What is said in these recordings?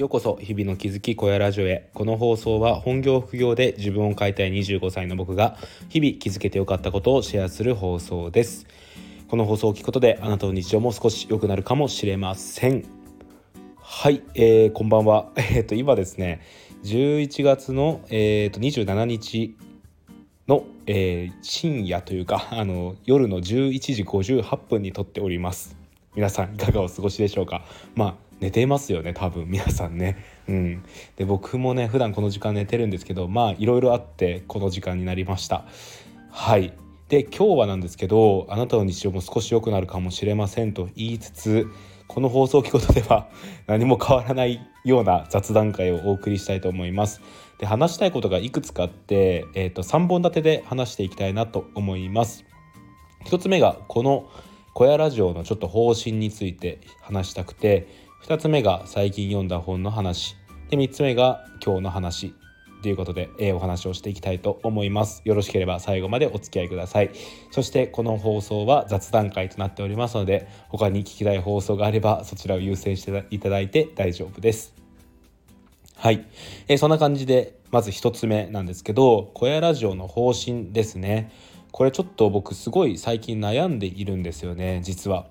ようこそ日々の気づき小屋ラジオへ。この放送は本業副業で自分を変えたい25歳の僕が日々気づけてよかったことをシェアする放送です。この放送を聞くことであなたの日常も少し良くなるかもしれません。はい、こんばんは。今ですね11月の、27日の、深夜というか夜の11時58分に撮っております。皆さんいかがお過ごしでしょうか。寝てますよね多分皆さんね、で僕もね普段この時間寝てるんですけどいろいろあってこの時間になりました。はいで今日はなんですけどあなたの日常も少し良くなるかもしれませんと言いつつこの放送を聞くことでは何も変わらないような雑談会をお送りしたいと思います。で話したいことがいくつかあって、3本立てで話していきたいなと思います。1つ目がこの小屋ラジオのちょっと方針について話したくて、2つ目が最近読んだ本の話で、3つ目が今日の話ということで、お話をしていきたいと思います。よろしければ最後までお付き合いください。そしてこの放送は雑談会となっておりますので他に聞きたい放送があればそちらを優先していただいて大丈夫です。はい、そんな感じでまず1つ目なんですけど小屋ラジオの方針ですね。これちょっと僕すごい最近悩んでいるんですよね実は。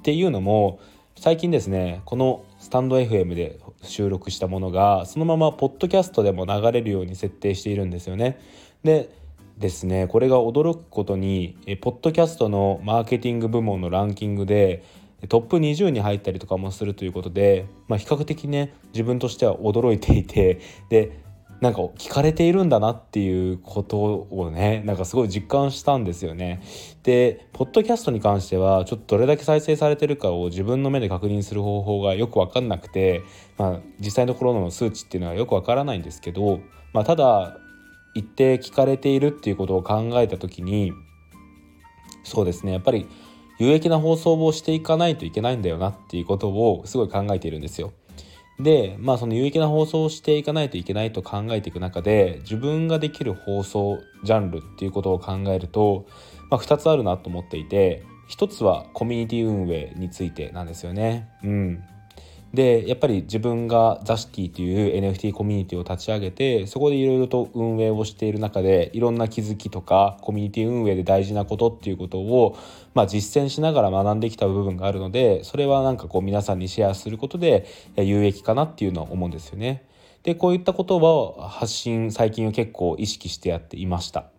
っていうのも最近ですねこのスタンド FM で収録したものがそのままポッドキャストでも流れるように設定しているんですよね。でですねこれが驚くことにポッドキャストのマーケティング部門のランキングでトップ20に入ったりとかもするということで、比較的ね自分としては驚いていてでなんか聞かれているんだなっていうことをねすごい実感したんですよね。でポッドキャストに関してはちょっとどれだけ再生されてるかを自分の目で確認する方法がよく分かんなくて、実際のところの数値っていうのはよく分からないんですけど、ただ一定聞かれているっていうことを考えた時にそうですねやっぱり有益な放送をしていかないといけないんだよなっていうことをすごい考えているんですよ。で、その有益な放送をしていかないといけないと考えていく中で自分ができる放送ジャンルっていうことを考えると、2つあるなと思っていて1つはコミュニティ運営についてなんですよね、でやっぱり自分がザシティという NFT コミュニティを立ち上げてそこでいろいろと運営をしている中でいろんな気づきとかコミュニティ運営で大事なことっていうことを、実践しながら学んできた部分があるのでそれは皆さんにシェアすることで有益かなっていうのは思うんですよね。でこういったことを発信最近は結構意識してやっていました。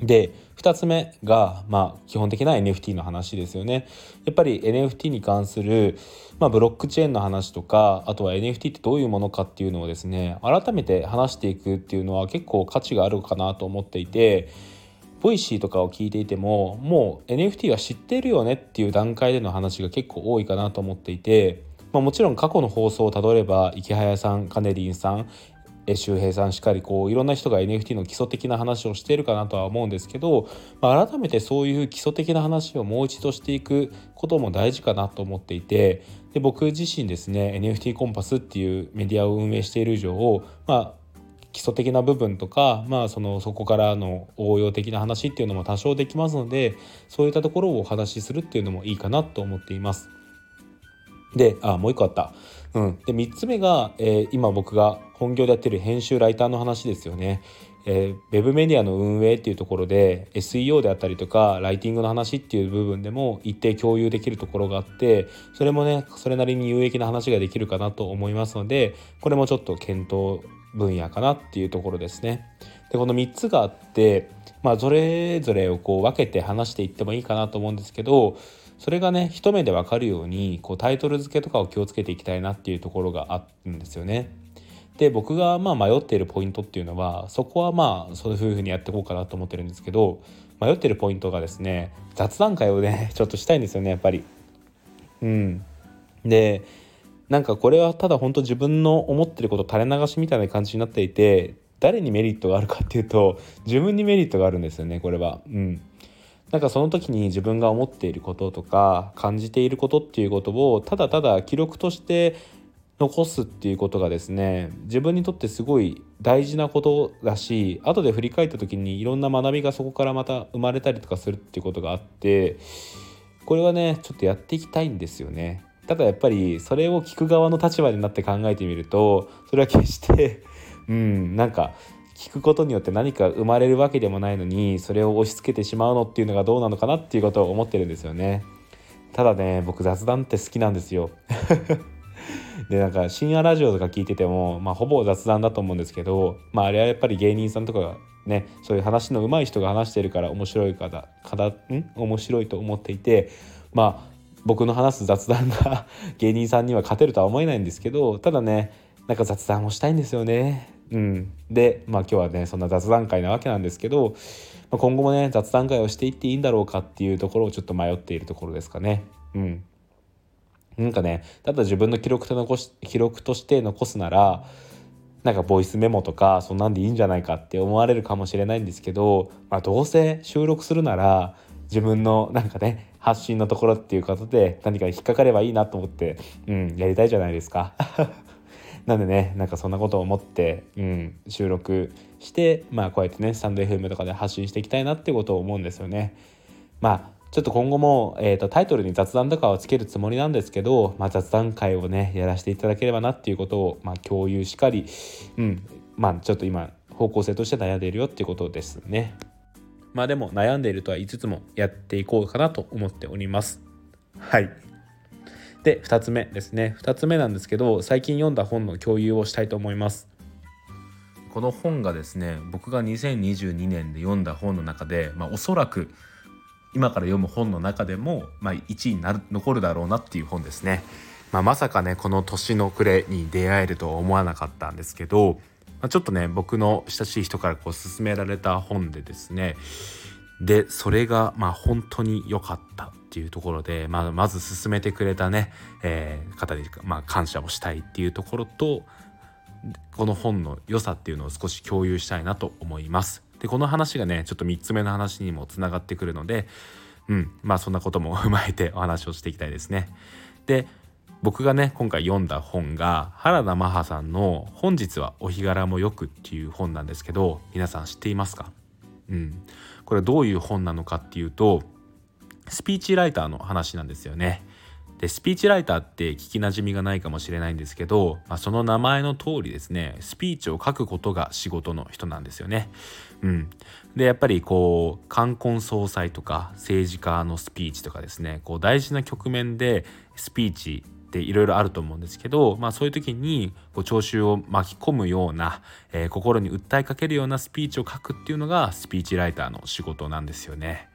で2つ目が、基本的な NFT の話ですよね。やっぱり NFT に関する、ブロックチェーンの話とかあとは NFT ってどういうものかっていうのをですね改めて話していくっていうのは結構価値があるかなと思っていてボイシーとかを聞いていてももう NFT は知ってるよねっていう段階での話が結構多いかなと思っていて、もちろん過去の放送をたどれば池早さん、カネリンさん周平さんしっかりいろんな人が NFT の基礎的な話をしているかなとは思うんですけど、改めてそういう基礎的な話をもう一度していくことも大事かなと思っていてで僕自身ですね NFT コンパスっていうメディアを運営している以上を、基礎的な部分とか、そこからの応用的な話っていうのも多少できますのでそういったところをお話しするっていうのもいいかなと思っています。でもう一個あった、で3つ目が、今僕が本業でやってる編集ライターの話ですよね。ウェブメディアの運営っていうところで SEO であったりとかライティングの話っていう部分でも一定共有できるところがあってそれもねそれなりに有益な話ができるかなと思いますのでこれもちょっと検討分野かなっていうところですね。でこの3つがあって、それぞれを分けて話していってもいいかなと思うんですけどそれがね一目で分かるようにタイトル付けとかを気をつけていきたいなっていうところがあるんですよね。で僕が迷っているポイントっていうのはそこはそういうふうにやっていこうかなと思ってるんですけど迷っているポイントがですね雑談会をねちょっとしたいんですよねやっぱり。でこれはただ本当自分の思ってること垂れ流しみたいな感じになっていて誰にメリットがあるかっていうと自分にメリットがあるんですよねこれは。その時に自分が思っていることとか感じていることっていうことをただただ記録として残すっていうことがですね自分にとってすごい大事なことだし後で振り返った時にいろんな学びがそこからまた生まれたりとかするっていうことがあってこれはねちょっとやっていきたいんですよね。ただやっぱりそれを聞く側の立場になって考えてみると、それは決してなんか聞くことによって何か生まれるわけでもないのに、それを押し付けてしまうのっていうのがどうなのかなっていうことを思ってるんですよね。ただね、僕雑談って好きなんですよで、なんか深夜ラジオとか聞いてても、ほぼ雑談だと思うんですけど、あれはやっぱり芸人さんとかがね、そういう話の上手い人が話してるから面白いと思っていて、僕の話す雑談が芸人さんには勝てるとは思えないんですけど、ただね、なんか雑談をしたいんですよね。で、今日はね、そんな雑談会なわけなんですけど、今後もね、雑談会をしていっていいんだろうかっていうところをちょっと迷っているところですかね。なんかね、ただ自分の記録として残すなら、なんかボイスメモとかそんなんでいいんじゃないかって思われるかもしれないんですけど、どうせ収録するなら自分のなんかね、発信のところっていうことで何か引っかかればいいなと思って、やりたいじゃないですかなんでね、なんかそんなことを思って、収録して、こうやってね、スタンドFMとかで発信していきたいなってことを思うんですよね。ちょっと今後も、タイトルに雑談とかをつけるつもりなんですけど、雑談会をね、やらせていただければなっていうことを、共有しかり、ちょっと今方向性として悩んでいるよっていうことですね。でも悩んでいるとは言いつつもやっていこうかなと思っております。で、2つ目ですね。2つ目なんですけど、最近読んだ本の共有をしたいと思います。この本がですね、僕が2022年で読んだ本の中で、おそらく今から読む本の中でも、1位に残るだろうなっていう本ですね。まさかね、この年の暮れに出会えるとは思わなかったんですけど、ちょっとね、僕の親しい人から勧められた本でですね、でそれが本当に良かったっていうところで、まず勧めてくれたね、方に感謝をしたいっていうところと、この本の良さっていうのを少し共有したいなと思います。でこの話がね、ちょっと3つ目の話にもつながってくるので、そんなことも踏まえてお話をしていきたいですね。で、僕がね、今回読んだ本が原田マハさんの「本日はお日柄もよく」っていう本なんですけど、皆さん知っていますか？これどういう本なのかっていうと、スピーチライターの話なんですよね。でスピーチライターって聞きなじみがないかもしれないんですけど、その名前の通りですね、スピーチを書くことが仕事の人なんですよね。でやっぱりこう冠婚葬祭とか政治家のスピーチとかですね、こう大事な局面でスピーチっていろいろあると思うんですけど、そういう時にこう聴衆を巻き込むような、心に訴えかけるようなスピーチを書くっていうのがスピーチライターの仕事なんですよね。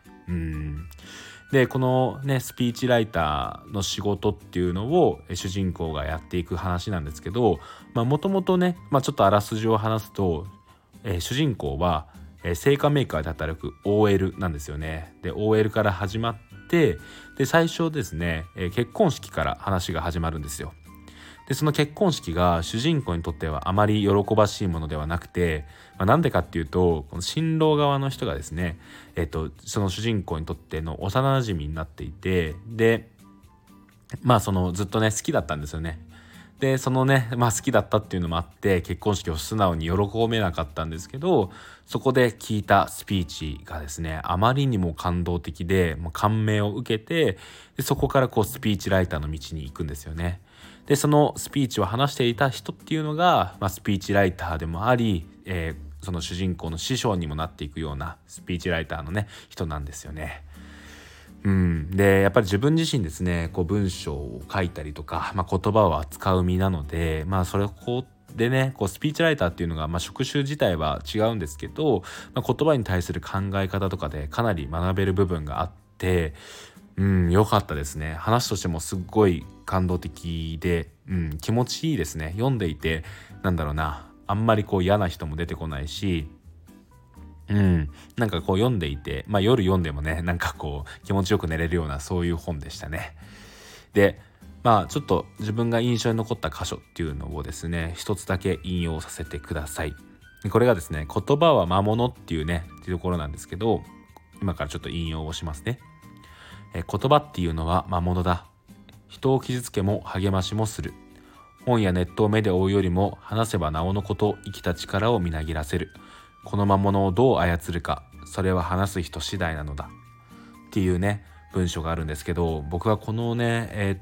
でこのね、スピーチライターの仕事っていうのを主人公がやっていく話なんですけど、もともとね、ちょっとあらすじを話すと、主人公は製菓メーカーで働く OL なんですよね。で OL から始まって、で最初ですね、結婚式から話が始まるんですよ。でその結婚式が主人公にとってはあまり喜ばしいものではなくて、なんでかっていうと、この新郎側の人がですね、その主人公にとっての幼馴染になっていて、でそのずっとね好きだったんですよね。でそのね、好きだったっていうのもあって結婚式を素直に喜べなかったんですけど、そこで聞いたスピーチがですね、あまりにも感動的で、感銘を受けて、でそこからこうスピーチライターの道に行くんですよね。でそのスピーチを話していた人っていうのが、スピーチライターでもあり、その主人公の師匠にもなっていくようなスピーチライターのね、人なんですよね。でやっぱり自分自身ですね、こう文章を書いたりとか、言葉を扱う身なので、それをこうでね、こうスピーチライターっていうのが、職種自体は違うんですけど、言葉に対する考え方とかでかなり学べる部分があって、良かったですね。話としてもすっごい感動的で、気持ちいいですね。読んでいて、なんだろうな、あんまりこう嫌な人も出てこないし、なんかこう読んでいて、夜読んでもね、なんかこう気持ちよく寝れるような、そういう本でしたね。でちょっと自分が印象に残った箇所っていうのをですね、一つだけ引用させてください。これがですね、言葉は魔物っていうね、っていうところなんですけど、今からちょっと引用をしますね。言葉っていうのは魔物だ。人を傷つけも励ましもする。本やネットを目で追うよりも、話せばなおのこと、生きた力をみなぎらせる。この魔物をどう操るか、それは話す人次第なのだっていうね、文章があるんですけど、僕はこのね、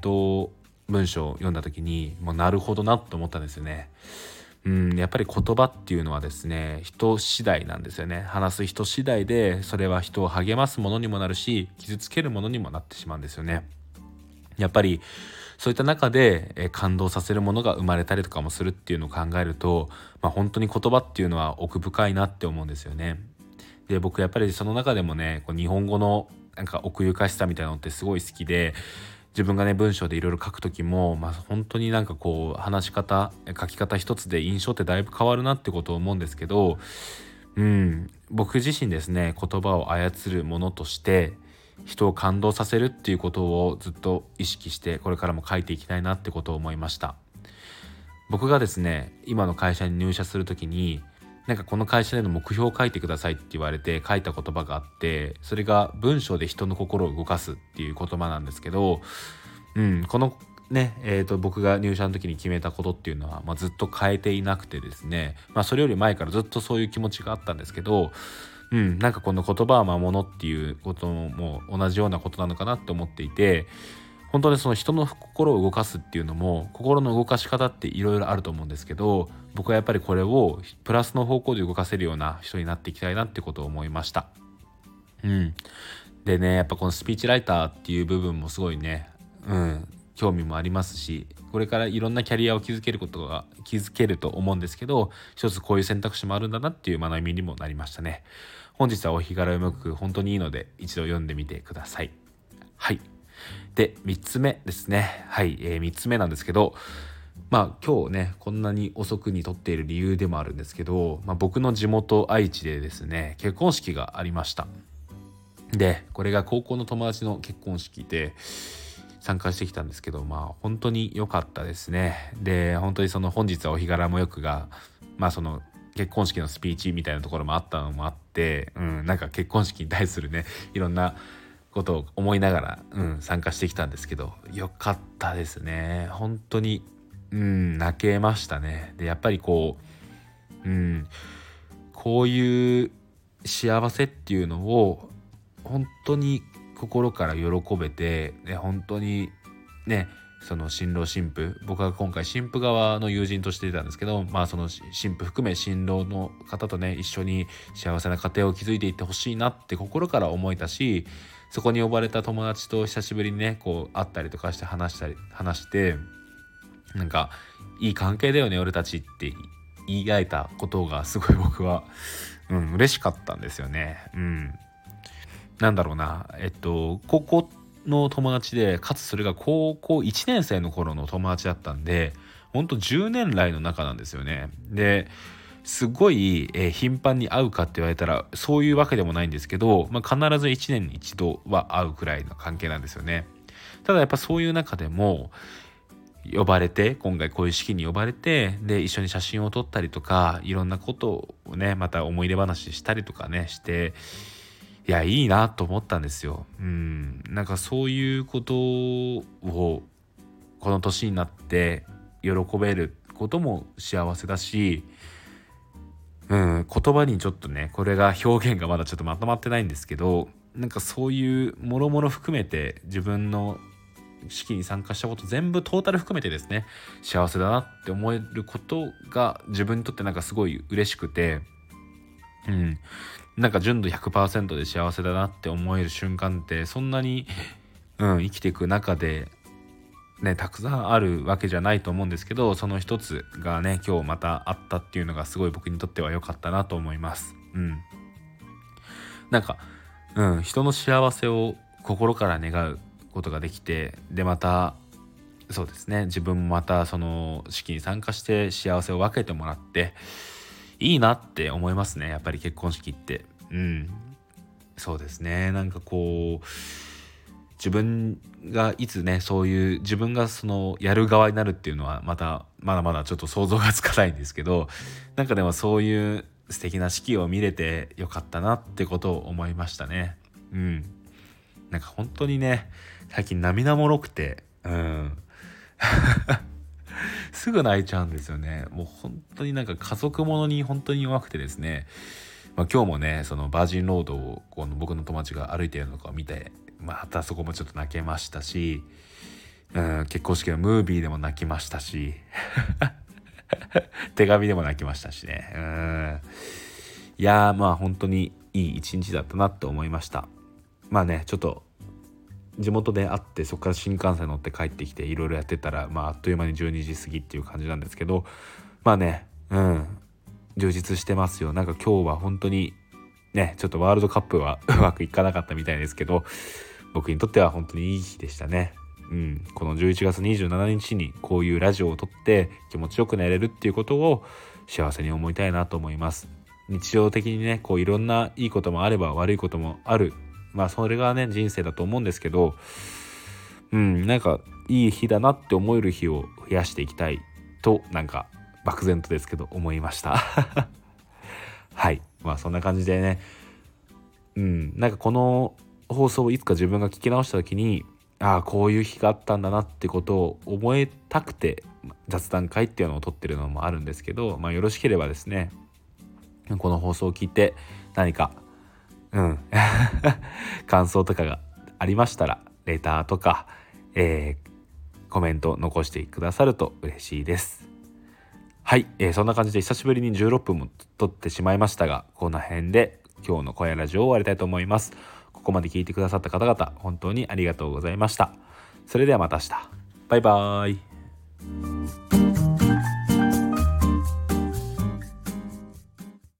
文章を読んだ時にもうなるほどなと思ったんですよね。やっぱり言葉っていうのはですね、人次第なんですよね。話す人次第で、それは人を励ますものにもなるし、傷つけるものにもなってしまうんですよね。やっぱりそういった中で感動させるものが生まれたりとかもするっていうのを考えると、本当に言葉っていうのは奥深いなって思うんですよね。で、僕やっぱりその中でもね、日本語のなんか奥ゆかしさみたいなのってすごい好きで、自分がね文章でいろいろ書くときも、本当になんか話し方書き方一つで印象ってだいぶ変わるなってことを思うんですけど、僕自身ですね、言葉を操るものとして人を感動させるっていうことをずっと意識して、これからも書いていきたいなってことを思いました。僕がですね、今の会社に入社するときに、なんかこの会社での目標を書いてくださいって言われて書いた言葉があって、それが文章で人の心を動かすっていう言葉なんですけど、このね、僕が入社の時に決めたことっていうのは、ずっと変えていなくてですね、それより前からずっとそういう気持ちがあったんですけど、なんかこの言葉は魔物っていうことも同じようなことなのかなって思っていて、本当にその人の心を動かすっていうのも、心の動かし方っていろいろあると思うんですけど、僕はやっぱりこれをプラスの方向で動かせるような人になっていきたいなってことを思いました。でね、やっぱこのスピーチライターっていう部分もすごいね、興味もありますし、これからいろんなキャリアを築けると思うんですけど、一つこういう選択肢もあるんだなっていう学びにもなりましたね。本日はお日柄うまく本当にいいので、一度読んでみてください。はい。で、3つ目ですね。はい、3つ目なんですけど、今日ねこんなに遅くに撮っている理由でもあるんですけど、僕の地元愛知でですね、結婚式がありました。で、これが高校の友達の結婚式で参加してきたんですけど、本当に良かったですね。で、本当にその本日はお日柄もよくが、その結婚式のスピーチみたいなところもあったのもあって、なんか結婚式に対するね、いろんなことを思いながら、参加してきたんですけど、良かったですね。本当に、泣けましたね。で、やっぱりこういう幸せっていうのを本当に心から喜べて、本当にね、その新郎新婦、僕は今回新婦側の友人としていたんですけど、その新婦含め新郎の方とね、一緒に幸せな家庭を築いていってほしいなって心から思えたし、そこに呼ばれた友達と久しぶりにね会ったりとかして話してなんかいい関係だよね俺たちって言い合えたことがすごい僕は、嬉しかったんですよね。なんだろうな、高校の友達で、かつそれが高校1年生の頃の友達だったんで、ほんと10年来の仲なんですよね。ですごい、頻繁に会うかって言われたらそういうわけでもないんですけど、必ず1年に一度は会うくらいの関係なんですよね。ただやっぱそういう中でも呼ばれて、今回こういう式に呼ばれて、で一緒に写真を撮ったりとか、いろんなことをね、また思い出話したりとかねして、いや、いいなと思ったんですよ。なんかそういうことをこの年になって喜べることも幸せだし、言葉にちょっとね、これが表現がまだちょっとまとまってないんですけど、なんかそういうもろもろ含めて、自分の式に参加したこと全部トータル含めてですね、幸せだなって思えることが自分にとってなんかすごい嬉しくて、なんか純度 100% で幸せだなって思える瞬間って、そんなに、生きていく中でね、たくさんあるわけじゃないと思うんですけど、その一つがね、今日またあったっていうのがすごい僕にとっては良かったなと思います。なんか、人の幸せを心から願うことができて、でまたそうですね、自分もまたその式に参加して幸せを分けてもらって、いいなって思いますね。やっぱり結婚式って、そうですね。なんか自分がいつね、そういう自分がそのやる側になるっていうのはまだまだちょっと想像がつかないんですけど、なんかでもそういう素敵な式を見れてよかったなってことを思いましたね。なんか本当にね、最近涙もろくて、すぐ泣いちゃうんですよね。もう本当になんか家族ものに本当に弱くてですね、今日もね、そのバージンロードを僕の友達が歩いているのかを見て、またそこもちょっと泣けましたし、結婚式のムービーでも泣きましたし手紙でも泣きましたしね。いやー、まあ本当にいい一日だったなって思いました。まあね、ちょっと地元で会って、そこから新幹線乗って帰ってきていろいろやってたら、まああっという間に12時過ぎっていう感じなんですけど、まあね、充実してますよ。なんか今日は本当にね、ちょっとワールドカップはうまくいかなかったみたいですけど、僕にとっては本当にいい日でしたね。この11月27日にこういうラジオを撮って気持ちよく寝れるっていうことを幸せに思いたいなと思います。日常的にね、こういろんないいこともあれば悪いこともある、まあそれがね人生だと思うんですけど、なんかいい日だなって思える日を増やしていきたいと、なんか漠然とですけど思いましたはい、まあそんな感じでね、なんかこの放送をいつか自分が聞き直した時に、ああこういう日があったんだなってことを思えたくて雑談会っていうのを撮ってるのもあるんですけど、まあよろしければですね、この放送を聞いて何か感想とかがありましたら、レターとか、コメント残してくださると嬉しいです。はい、そんな感じで久しぶりに16分も撮ってしまいましたが、この辺で今日の声ラジオを終わりたいと思います。ここまで聞いてくださった方々、本当にありがとうございました。それではまた明日。バイバーイ。